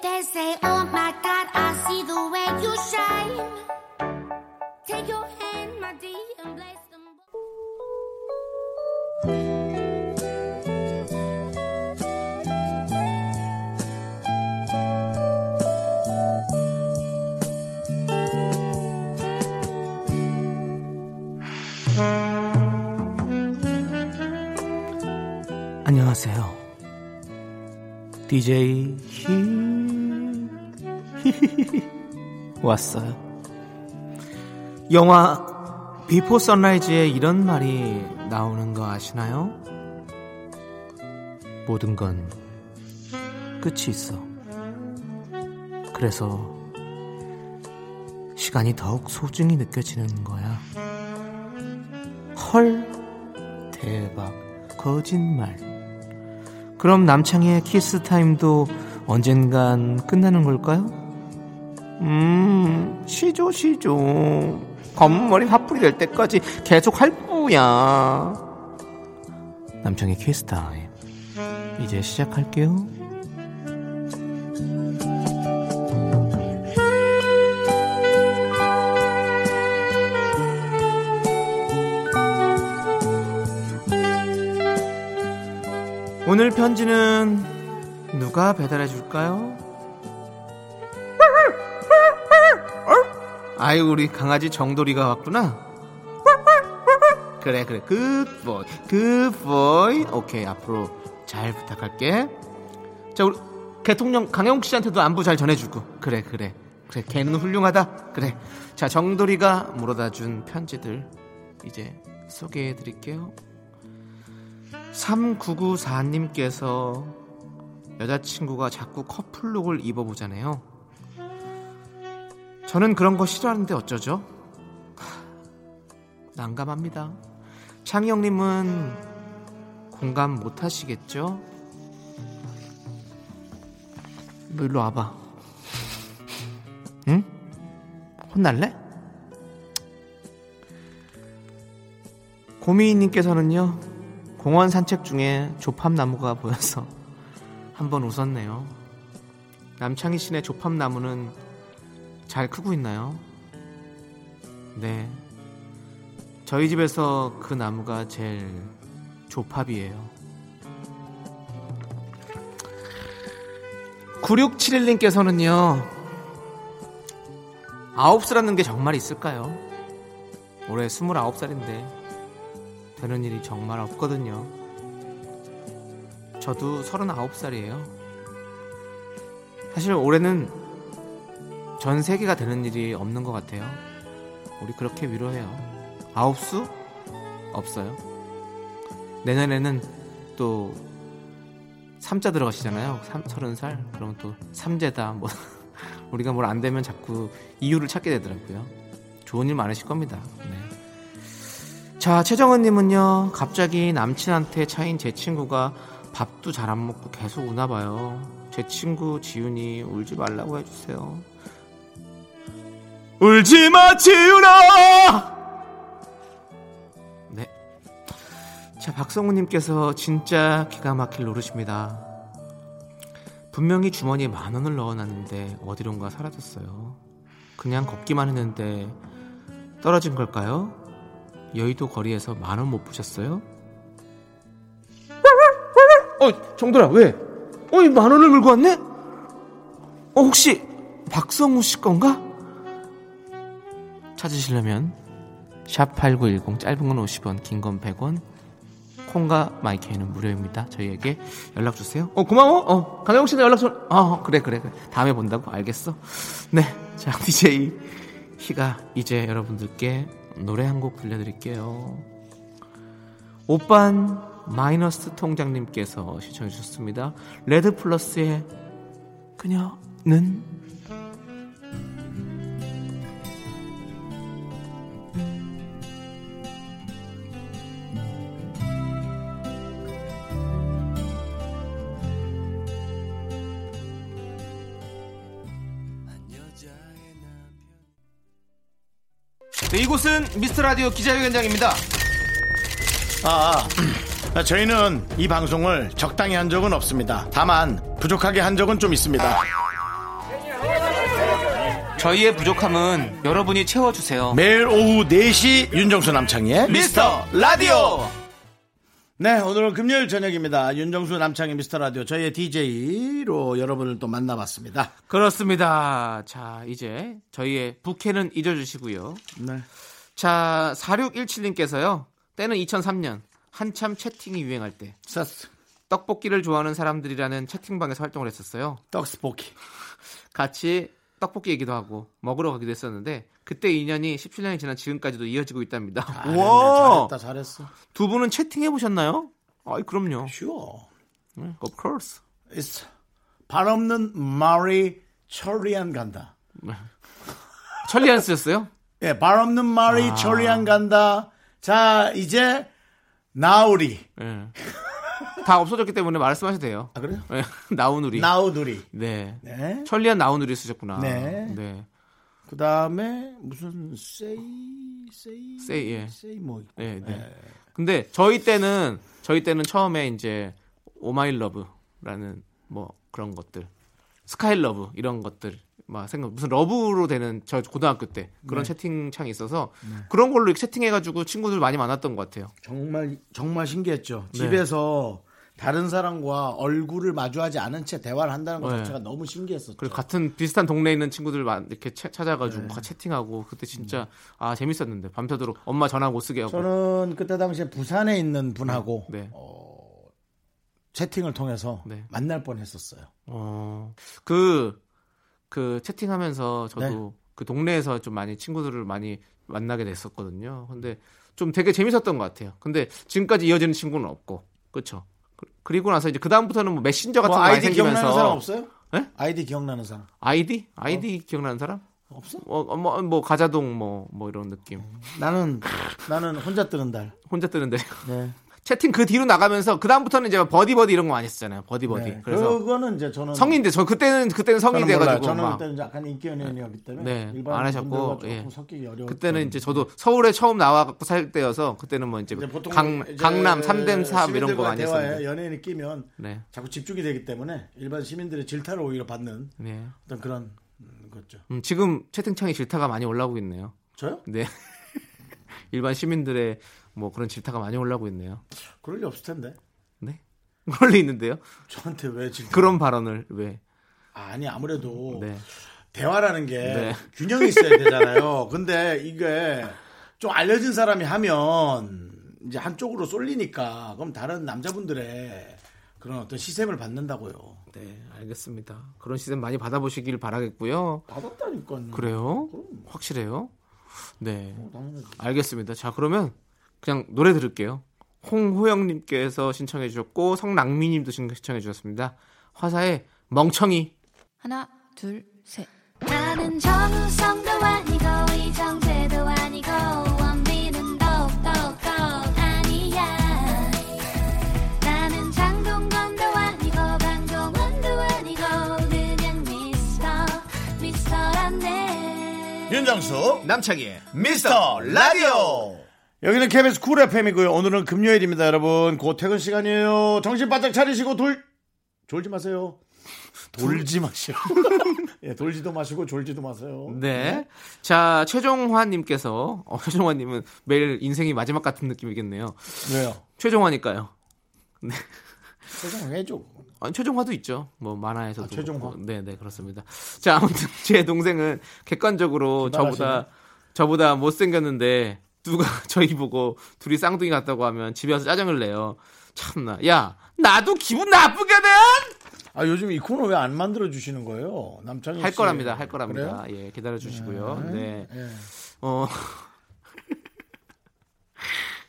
They say, oh my God, I see the way you shine. Take your hand, my dear, and bless. 안녕하세요. 디제이 히 왔어요. 영화 비포 선라이즈에 이런 말이 나오는 거 아시나요? 모든 건 끝이 있어. 그래서 시간이 더욱 소중히 느껴지는 거야. 헐, 대박, 거짓말. 그럼 남창희의 키스타임도 언젠간 끝나는 걸까요? 음, 쉬죠 쉬죠. 검은머리 화풀이 될 때까지 계속 할 거야. 남창희 키스타임 이제 시작할게요. 오늘 편지는 누가 배달해 줄까요? 아유, 우리 강아지 정돌이가 왔구나. 그래 그래 굿보이 굿보이. 오케이, 앞으로 잘 부탁할게. 자, 우리 대통령 강영욱 씨한테도 안부 잘 전해주고. 그래 그래 그래 걔는 훌륭하다. 그래, 자, 정돌이가 물어다 준 편지들 이제 소개해 드릴게요. 삼구구사님께서 여자친구가 자꾸 커플룩을 입어보잖아요. 저는 그런 거 싫어하는데 어쩌죠? 난감합니다. 창희 형님은 공감 못 하시겠죠? 너 일로 와봐. 응? 혼날래? 고미인님께서는요, 공원 산책 중에 조팝나무가 보여서 한번 웃었네요. 남창희 씨네 조팝나무는 잘 크고 있나요? 네, 저희 집에서 그 나무가 제일 조팝이에요. 구육칠일님께서는요 아홉 수라는 게 정말 있을까요? 올해 스물아홉 살인데 되는 일이 정말 없거든요. 저도 서른아홉 살이에요. 사실 올해는 전 세계가 되는 일이 없는 것 같아요. 우리 그렇게 위로해요. 아홉 수? 없어요. 내년에는 또 삼자 들어가시잖아요. 서른 살. 그러면 또 삼재다. 뭐 우리가 뭘 안 되면 자꾸 이유를 찾게 되더라고요. 좋은 일 많으실 겁니다. 네. 자, 최정은님은요, 갑자기 남친한테 차인 제 친구가 밥도 잘 안 먹고 계속 우나봐요. 제 친구 지윤이 울지 말라고 해주세요. 울지마 지윤아. 네. 자, 박성우님께서 진짜 기가 막힐 노릇입니다. 분명히 주머니에 만 원을 넣어놨는데 어디론가 사라졌어요. 그냥 걷기만 했는데 떨어진 걸까요? 여의도 거리에서 만원 못 보셨어요? 어, 정돌아, 왜? 어, 이 만원을 물고 왔네? 어, 혹시 박성우 씨 건가? 찾으시려면 샵팔구일공, 짧은 건 오십 원, 긴 건 백 원, 콩과 마이케이는 무료입니다. 저희에게 연락주세요. 어, 고마워. 어, 강영욱 씨는 연락줘. 어, 그래 그래 그래 다음에 본다고? 알겠어. 네, 자, 디제이 희가 이제 여러분들께 노래 한 곡 들려드릴게요. 오빤 마이너스 통장님께서 시청해 주셨습니다. 레드 플러스의 그녀는. 네, 이곳은 미스터라디오 기자회견장입니다. 아, 아, 저희는 이 방송을 적당히 한 적은 없습니다. 다만 부족하게 한 적은 좀 있습니다. 저희의 부족함은 여러분이 채워주세요. 매일 오후 네 시 윤정수 남창희의 미스터라디오. 네, 오늘은 금요일 저녁입니다. 윤정수 남창희 미스터라디오, 저희의 디제이로 여러분을 또 만나봤습니다. 그렇습니다. 자, 이제 저희의 부캐는 잊어주시고요. 네. 자, 사육일칠님께서요, 때는 이천삼년 한참 채팅이 유행할 때 떡볶이를 좋아하는 사람들이라는 채팅방에서 활동을 했었어요. 떡스포키. 같이 떡볶이 얘기도 하고 먹으러 가기도 했었는데 그때 인연이 십칠 년이 지난 지금까지도 이어지고 있답니다. 와, 잘했다, 잘했어. 두 분은 채팅해 보셨나요? 아이 그럼요. Sure. Of course. It's 발 없는 말이 천리안 간다. 천리안 쓰셨어요? 예, 발 없는 말이 천리안 간다. 자, 이제 나우리. 예. 다 없어졌기 때문에 말씀하셔도 돼요. 아, 그래요? 네. 나우누리. 나우누리. 네. 네. 천리안 나우누리 쓰셨구나. 네. 네. 그 다음에 무슨 세이, 세이, 세이, 예. 세이 뭐 있고. 네, 네. 네. 근데 저희 때는 저희 때는 처음에 이제 오마이러브라는 뭐 그런 것들, 스카이러브 이런 것들 막 생각 무슨 러브로 되는 저 고등학교 때 그런 네. 채팅창이 있어서 네. 그런 걸로 채팅해가지고 친구들 많이 만났던 것 같아요. 정말 정말 신기했죠. 네. 집에서 다른 사람과 얼굴을 마주하지 않은 채 대화를 한다는 것 자체가 네. 너무 신기했었죠. 그리고 같은 비슷한 동네에 있는 친구들 이렇게 채, 찾아가지고 네. 채팅하고 그때 진짜 음. 아 재밌었는데 밤새도록 엄마 전화 못 쓰게 하고. 저는 그때 당시에 부산에 있는 분하고 네. 네. 어, 채팅을 통해서 네. 만날 뻔했었어요. 어, 그, 그 채팅하면서 저도 네. 그 동네에서 좀 많이 친구들을 많이 만나게 됐었거든요. 근데 좀 되게 재밌었던 것 같아요. 근데 지금까지 이어지는 친구는 없고 그렇죠. 그리고 나서 이제 그 다음부터는 뭐 메신저 같은 뭐 거 많이 생기면서. 아이디 기억나는 사람 없어요? 네? 아이디 기억나는 사람. 아이디? 아이디 어? 기억나는 사람? 없어? 어, 뭐, 뭐 가자동 뭐뭐 뭐 이런 느낌. 나는 나는 혼자 뜨는 달. 혼자 뜨는 달. 네. 채팅 그 뒤로 나가면서 그 다음부터는 이제 버디 버디 이런 거 많이 했잖아요. 버디 버디. 네. 그래서 그거는 이제 저는 성인인데 저 그때는 그때는 성인이 돼가지고 저는 그때는 약간 인기 연예인이었기 때문에 네. 일반 안 하셨고 예. 섞이기 어려웠던. 그때는 이제 저도 서울에 처음 나와갖고 살 때여서 그때는 뭐 이제, 이제 강 이제 강남 삼 댐 삼 이런 거 많이 했었는데 연예인이 끼면 네. 자꾸 집중이 되기 때문에 일반 시민들의 질타를 오히려 받는 네. 어떤 그런 거죠. 음, 지금 채팅창에 질타가 많이 올라오고 있네요. 저요? 네. 일반 시민들의 뭐 그런 질타가 많이 올라오고 있네요. 그럴 리 없을 텐데. 네? 그럴 리 있는데요? 저한테 왜 질타? 그런 발언을 왜? 아니 아무래도 네. 대화라는 게 네. 균형이 있어야 되잖아요. 근데 이게 좀 알려진 사람이 하면 이제 한쪽으로 쏠리니까 그럼 다른 남자분들의 그런 어떤 시샘을 받는다고요. 네, 알겠습니다. 그런 시샘 많이 받아보시길 바라겠고요. 받았다니까요. 그래요? 그럼. 확실해요? 네. 어, 알겠습니다. 자 그러면. 그냥 노래 들을게요. 홍호영님께서 신청해 주셨고 성랑미님도 신청해 주셨습니다. 화사의 멍청이. 하나 둘 셋. 나는 정우성도 아니고 이정재도 아니고 원빈은 더욱더 아니야. 나는 장동건도 아니고 방종원도 아니고 그냥 미스터 미스터란데. 윤정수 남창희의 미스터 라디오. 여기는 케이비에스 쿨 에프엠이고요. 오늘은 금요일입니다, 여러분. 곧 퇴근 시간이에요. 정신 바짝 차리시고 돌 졸지 마세요. 돌지 마시오. 예, 돌지도 마시고 졸지도 마세요. 네. 네. 자, 최종환님께서 어, 최종환님은 매일 인생이 마지막 같은 느낌이겠네요. 왜요? 최종환이니까요. 네. 최종환 해줘. 아니, 최종화도 있죠. 뭐 만화에서도. 아, 최종화. 어, 네, 네 그렇습니다. 자, 아무튼 제 동생은 객관적으로 저보다 저보다 못생겼는데. 누가 저희 보고 둘이 쌍둥이 같다고 하면 집에 와서 짜증을 내요. 참나. 야, 나도 기분 나쁘게 돼. 아, 요즘 이 코너 왜 안 만들어 주시는 거예요? 남창희 할 거랍니다. 할 거랍니다. 그래요? 예, 기다려 주시고요. 네. 네. 네. 어.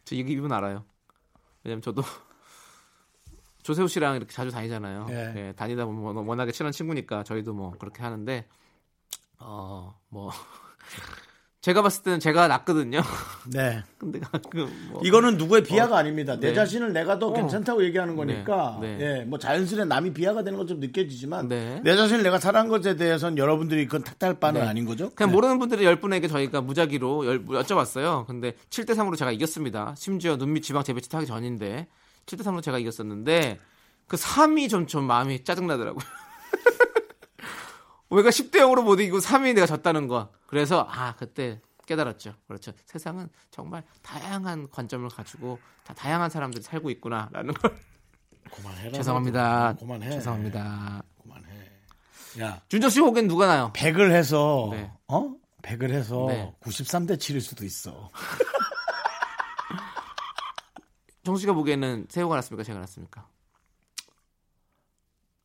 저 이 기분 알아요. 왜냐면 저도 조세호 씨랑 이렇게 자주 다니잖아요. 네. 예, 다니다 보면 워낙에 친한 친구니까 저희도 뭐 그렇게 하는데 어, 뭐 제가 봤을 때는 제가 낫거든요. 네. 근데 가끔 뭐... 이거는 누구의 비하가 어. 아닙니다. 내 네. 자신을 내가 더 괜찮다고 어. 얘기하는 거니까. 네. 네. 예, 뭐 자연스레 남이 비하가 되는 것처럼 느껴지지만 네. 내 자신을 내가 사랑한 것에 대해서는 여러분들이 그건 탓할 바는 네. 아닌 거죠. 그냥 네. 모르는 분들이 열 분에게 저희가 무작위로 열, 여쭤봤어요. 근데 칠 대 삼으로 제가 이겼습니다. 심지어 눈밑 지방 재배치 하기 전인데 칠 대 삼으로 제가 이겼었는데 그 삼이 점점 마음이 짜증나더라고요. 우리가 십 대 영으로 못 이기고 삼 위 내가 졌다는 거. 그래서 아 그때 깨달았죠. 그렇죠. 세상은 정말 다양한 관점을 가지고 다 다양한 사람들이 살고 있구나라는 걸. 그만해라. 죄송합니다. 그만해. 죄송합니다. 그만해. 야, 준정씨 혹엔 누가 나요? 백을 해서 네. 어? 백을 해서 네. 구십삼 대 칠일 수도 있어. 정수씨가 보기에는 세호가 났습니까? 제가 났습니까?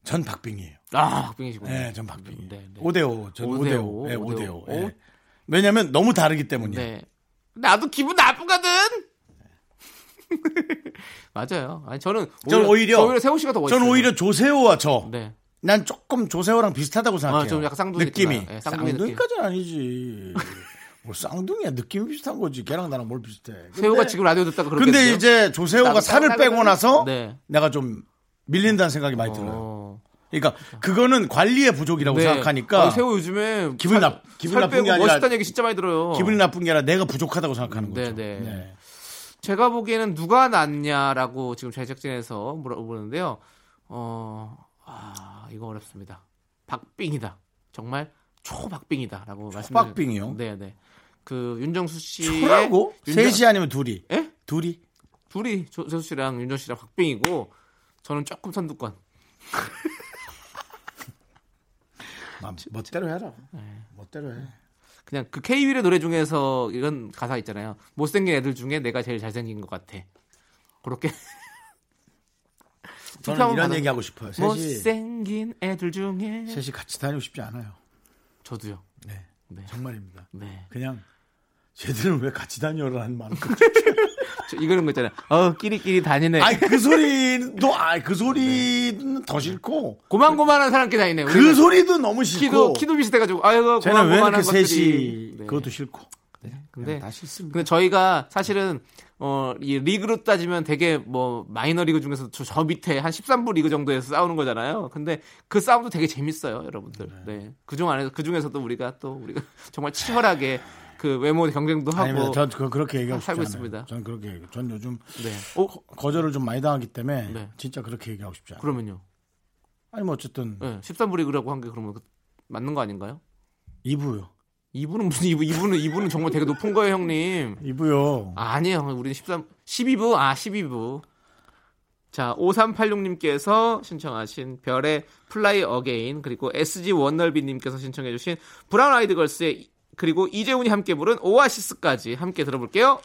전 박빙이에요. 아, 박빙이시군요. 네, 전 박빙. 네, 네. 오 대 오. 전 오 대 오. 네, 오 대 오. 네. 왜냐면 너무 다르기 때문이에요. 네. 나도 기분 나쁘거든. 맞아요. 아니 저는 오히려, 저는 오히려, 오히려 세호 씨가 더 멋있어요. 저는 오히려 조세호와 저. 네. 난 조금 조세호랑 비슷하다고 생각해요. 아, 좀 약간 쌍둥이 느낌이. 네, 쌍둥이 쌍둥이까지는 아니지. 뭐 쌍둥이야 느낌이 비슷한 거지. 걔랑 나랑 뭘 비슷해. 근데, 세호가 지금 라디오 듣다가 그러겠네요. 근데 이제 조세호가 살을 빼고 나면, 나서 네. 내가 좀 밀린다는 생각이 많이 어... 들어요. 그러니까 그거는 관리의 부족이라고 네. 생각하니까. 아, 세호 요즘에 기분 나 기분 나쁜 게 아니라 멋있다는 얘기 진짜 많이 들어요. 기분이 나쁜 게 아니라 내가 부족하다고 생각하는 거죠. 네네. 네. 제가 보기에는 누가 낫냐라고 지금 제작진에서 물어보는데요. 어, 아, 이거 어렵습니다. 박빙이다. 정말 초박빙이다라고 말씀드렸어요. 초박빙이요? 네, 네. 그 윤정수 씨. 초라고? 윤정... 셋이 아니면 둘이? 예? 둘이? 둘이 조세수 씨랑 윤정수 씨랑 박빙이고 저는 조금 선두권. 멋대로 해라. 네. 멋대로 해. 그냥 그 K-윌의 노래 중에서 이런 가사 있잖아요. 못생긴 애들 중에 내가 제일 잘생긴 것 같아. 그렇게. 저는 이런 얘기 하고 싶어요. 못생긴 애들 중에. 셋이 같이 다니고 싶지 않아요. 저도요. 네, 네. 정말입니다. 네. 그냥 쟤들은 왜 같이 다녀라는 말을. 이거는 거 있잖아요. 어, 끼리끼리 다니네. 아이, 그 소리도, 아이, 그 소리는 네. 더 싫고. 고만고만한 사람끼리 다니네. 그 소리도 너무 싫고. 키도, 키도 비슷해가지고, 아이고, 고만고만한 것들이. 셋이 네. 그것도 싫고. 네. 근데, 다 싫습니다. 근데 저희가 사실은, 어, 이 리그로 따지면 되게 뭐, 마이너 리그 중에서 저, 저 밑에 한 십삼 부 리그 정도에서 싸우는 거잖아요. 근데 그 싸움도 되게 재밌어요, 여러분들. 네. 네. 그중 안에서, 그 중에서도 우리가 또, 우리가 정말 치열하게 그 외모 경쟁도 하고. 아닙니다. 전 그렇게 얘기하고 싶지 않아요. 있습니다. 전 그렇게 얘기. 전 요즘 네. 어? 거절을 좀 많이 당하기 때문에 네. 진짜 그렇게 얘기하고 싶지 않아요. 그러면요? 아니 뭐 어쨌든 네. 십삼 부 리그라고 한 게 그러면 맞는 거 아닌가요? 이 부요. 이 부는 무슨 이 부? 이 부는 이 부는 정말 되게 높은 거예요, 형님. 이 부요. 아, 아니에요. 우리는 십삼 십이 부. 아, 십이 부. 자, 오삼팔육 님께서 신청하신 별의 플라이 어게인 그리고 에스지 원널비 님께서 신청해 주신 브라운 아이드 걸스의 그리고 이재훈이 함께 부른 오아시스까지 함께 들어볼게요.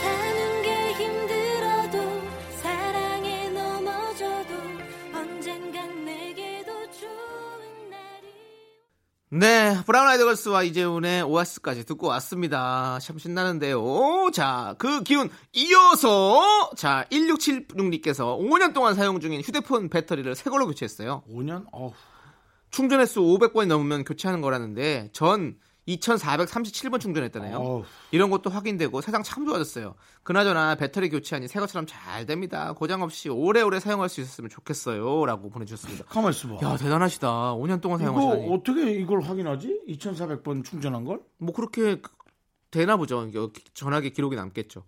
사는 게 힘들어도 사랑에 넘어져도 언젠간 내게도 좋은 날이. 네, 브라운 아이드 걸스와 이재훈의 오아시스까지 듣고 왔습니다. 참 신나는데요. 자, 그 기운 이어서 자 일육칠육 님께서 오 년 동안 사용 중인 휴대폰 배터리를 새 걸로 교체했어요. 오 년? 어후. 충전 횟수 오백 번이 넘으면 교체하는 거라는데 전 이천사백삼십칠 번 충전했다네요. 어후. 이런 것도 확인되고 세상 참 좋아졌어요. 그나저나 배터리 교체하니 새 것처럼 잘 됩니다. 고장 없이 오래오래 사용할 수 있었으면 좋겠어요. 라고 보내주셨습니다. 가만 있어봐. 야, 대단하시다. 오 년 동안 사용하시다니. 이거 어떻게 이걸 확인하지? 이천사백 번 충전한 걸? 뭐 그렇게 되나 보죠. 전화기 기록이 남겠죠.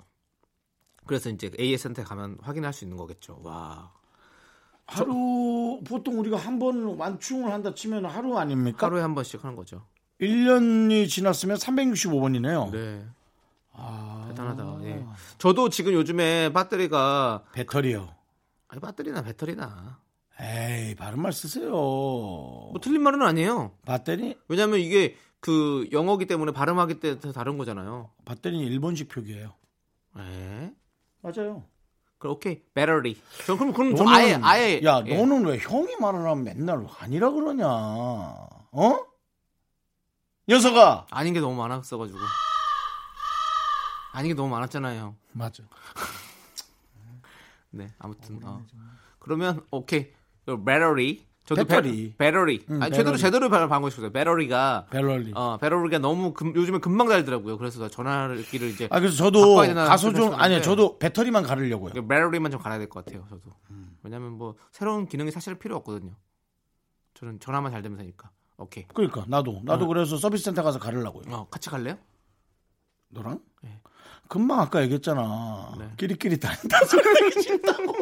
그래서 이제 에이에스한테 가면 확인할 수 있는 거겠죠. 와... 하루 저, 보통 우리가 한 번 완충을 한다 치면 하루 아닙니까? 하루에 한 번씩 하는 거죠. 일 년이 지났으면 삼백육십오 번이네요. 네. 아. 대단하다. 예. 저도 지금 요즘에 배터리가 배터리요. 아니 배터리나 배터리나. 에이, 바른 말 쓰세요. 뭐 틀린 말은 아니에요. 배터리? 왜냐면 이게 그 영어기 때문에 발음하기 때 다른 거잖아요. 배터리는 일본식 표기예요. 에? 맞아요. 그럼 오케이 배터리. 저 그럼 그럼 너는, 아예 아예 야 예. 너는 왜 형이 말을 하면 맨날 아니라 그러냐? 어? 녀석아. 아닌 게 너무 많았어가지고. 아닌 게 너무 많았잖아요. 맞아. 네 아무튼 어. 그러면 오케이 배터리. 저도 배터리. 배, 배터리. 응, 아니, 배터리. 제대로 제대로 방금 싶었어요. 배터리가 배터리. 어, 배터리가 너무 금, 요즘에 금방 달더라고요. 그래서 전화기를 이제 아 그래서 저도 가서 좀 아니요. 저도 배터리만 가르려고요. 배터리만 좀 갈아야 될 것 같아요. 저도. 음. 왜냐면 뭐 새로운 기능이 사실은 필요 없거든요. 저는 전화만 잘 되면 되니까. 오케이. 그러니까 나도 나도 어. 그래서 서비스 센터 가서 가르려고요. 어, 같이 갈래요? 너랑? 네. 금방 아까 얘기했잖아. 네. 끼리끼리 다닌다 소리 싫다고.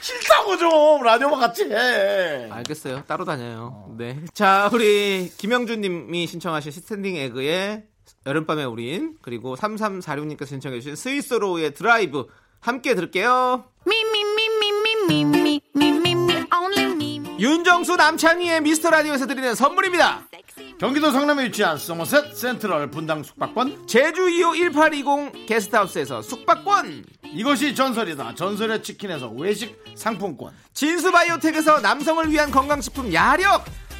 싫다고 좀 라디오만 같이 해. 알겠어요. 따로 다녀요. 어. 네. 자, 우리 김영준님이 신청하신 스탠딩 에그의 여름밤의 우린 그리고 삼삼사육 님께서 신청해 주신 스위스로우의 드라이브 함께 들을게요. 윤정수 남창희의 미스터라디오에서 드리는 선물입니다. 경기도 성남에 위치한 서머셋 센트럴 분당 숙박권, 제주 이 호 일팔이공 게스트하우스에서 숙박권, 이것이 전설이다. 전설의 치킨에서 외식 상품권, 진수바이오텍에서 남성을 위한 건강식품 야력,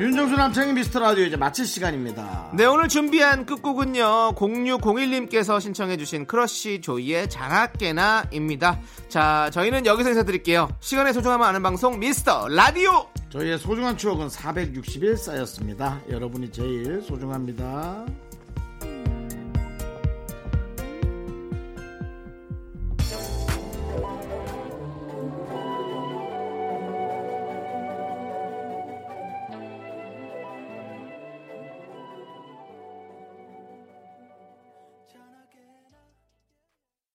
윤정수 남창희 미스터라디오 이제 마칠 시간입니다. 네, 오늘 준비한 끝곡은요 공육공일 님께서 신청해 주신 크러쉬 조이의 장학깨나입니다. 자, 저희는 여기서 인사드릴게요. 시간의 소중함을 아는 방송 미스터라디오, 저희의 소중한 추억은 사백육십일 쌓였습니다. 여러분이 제일 소중합니다.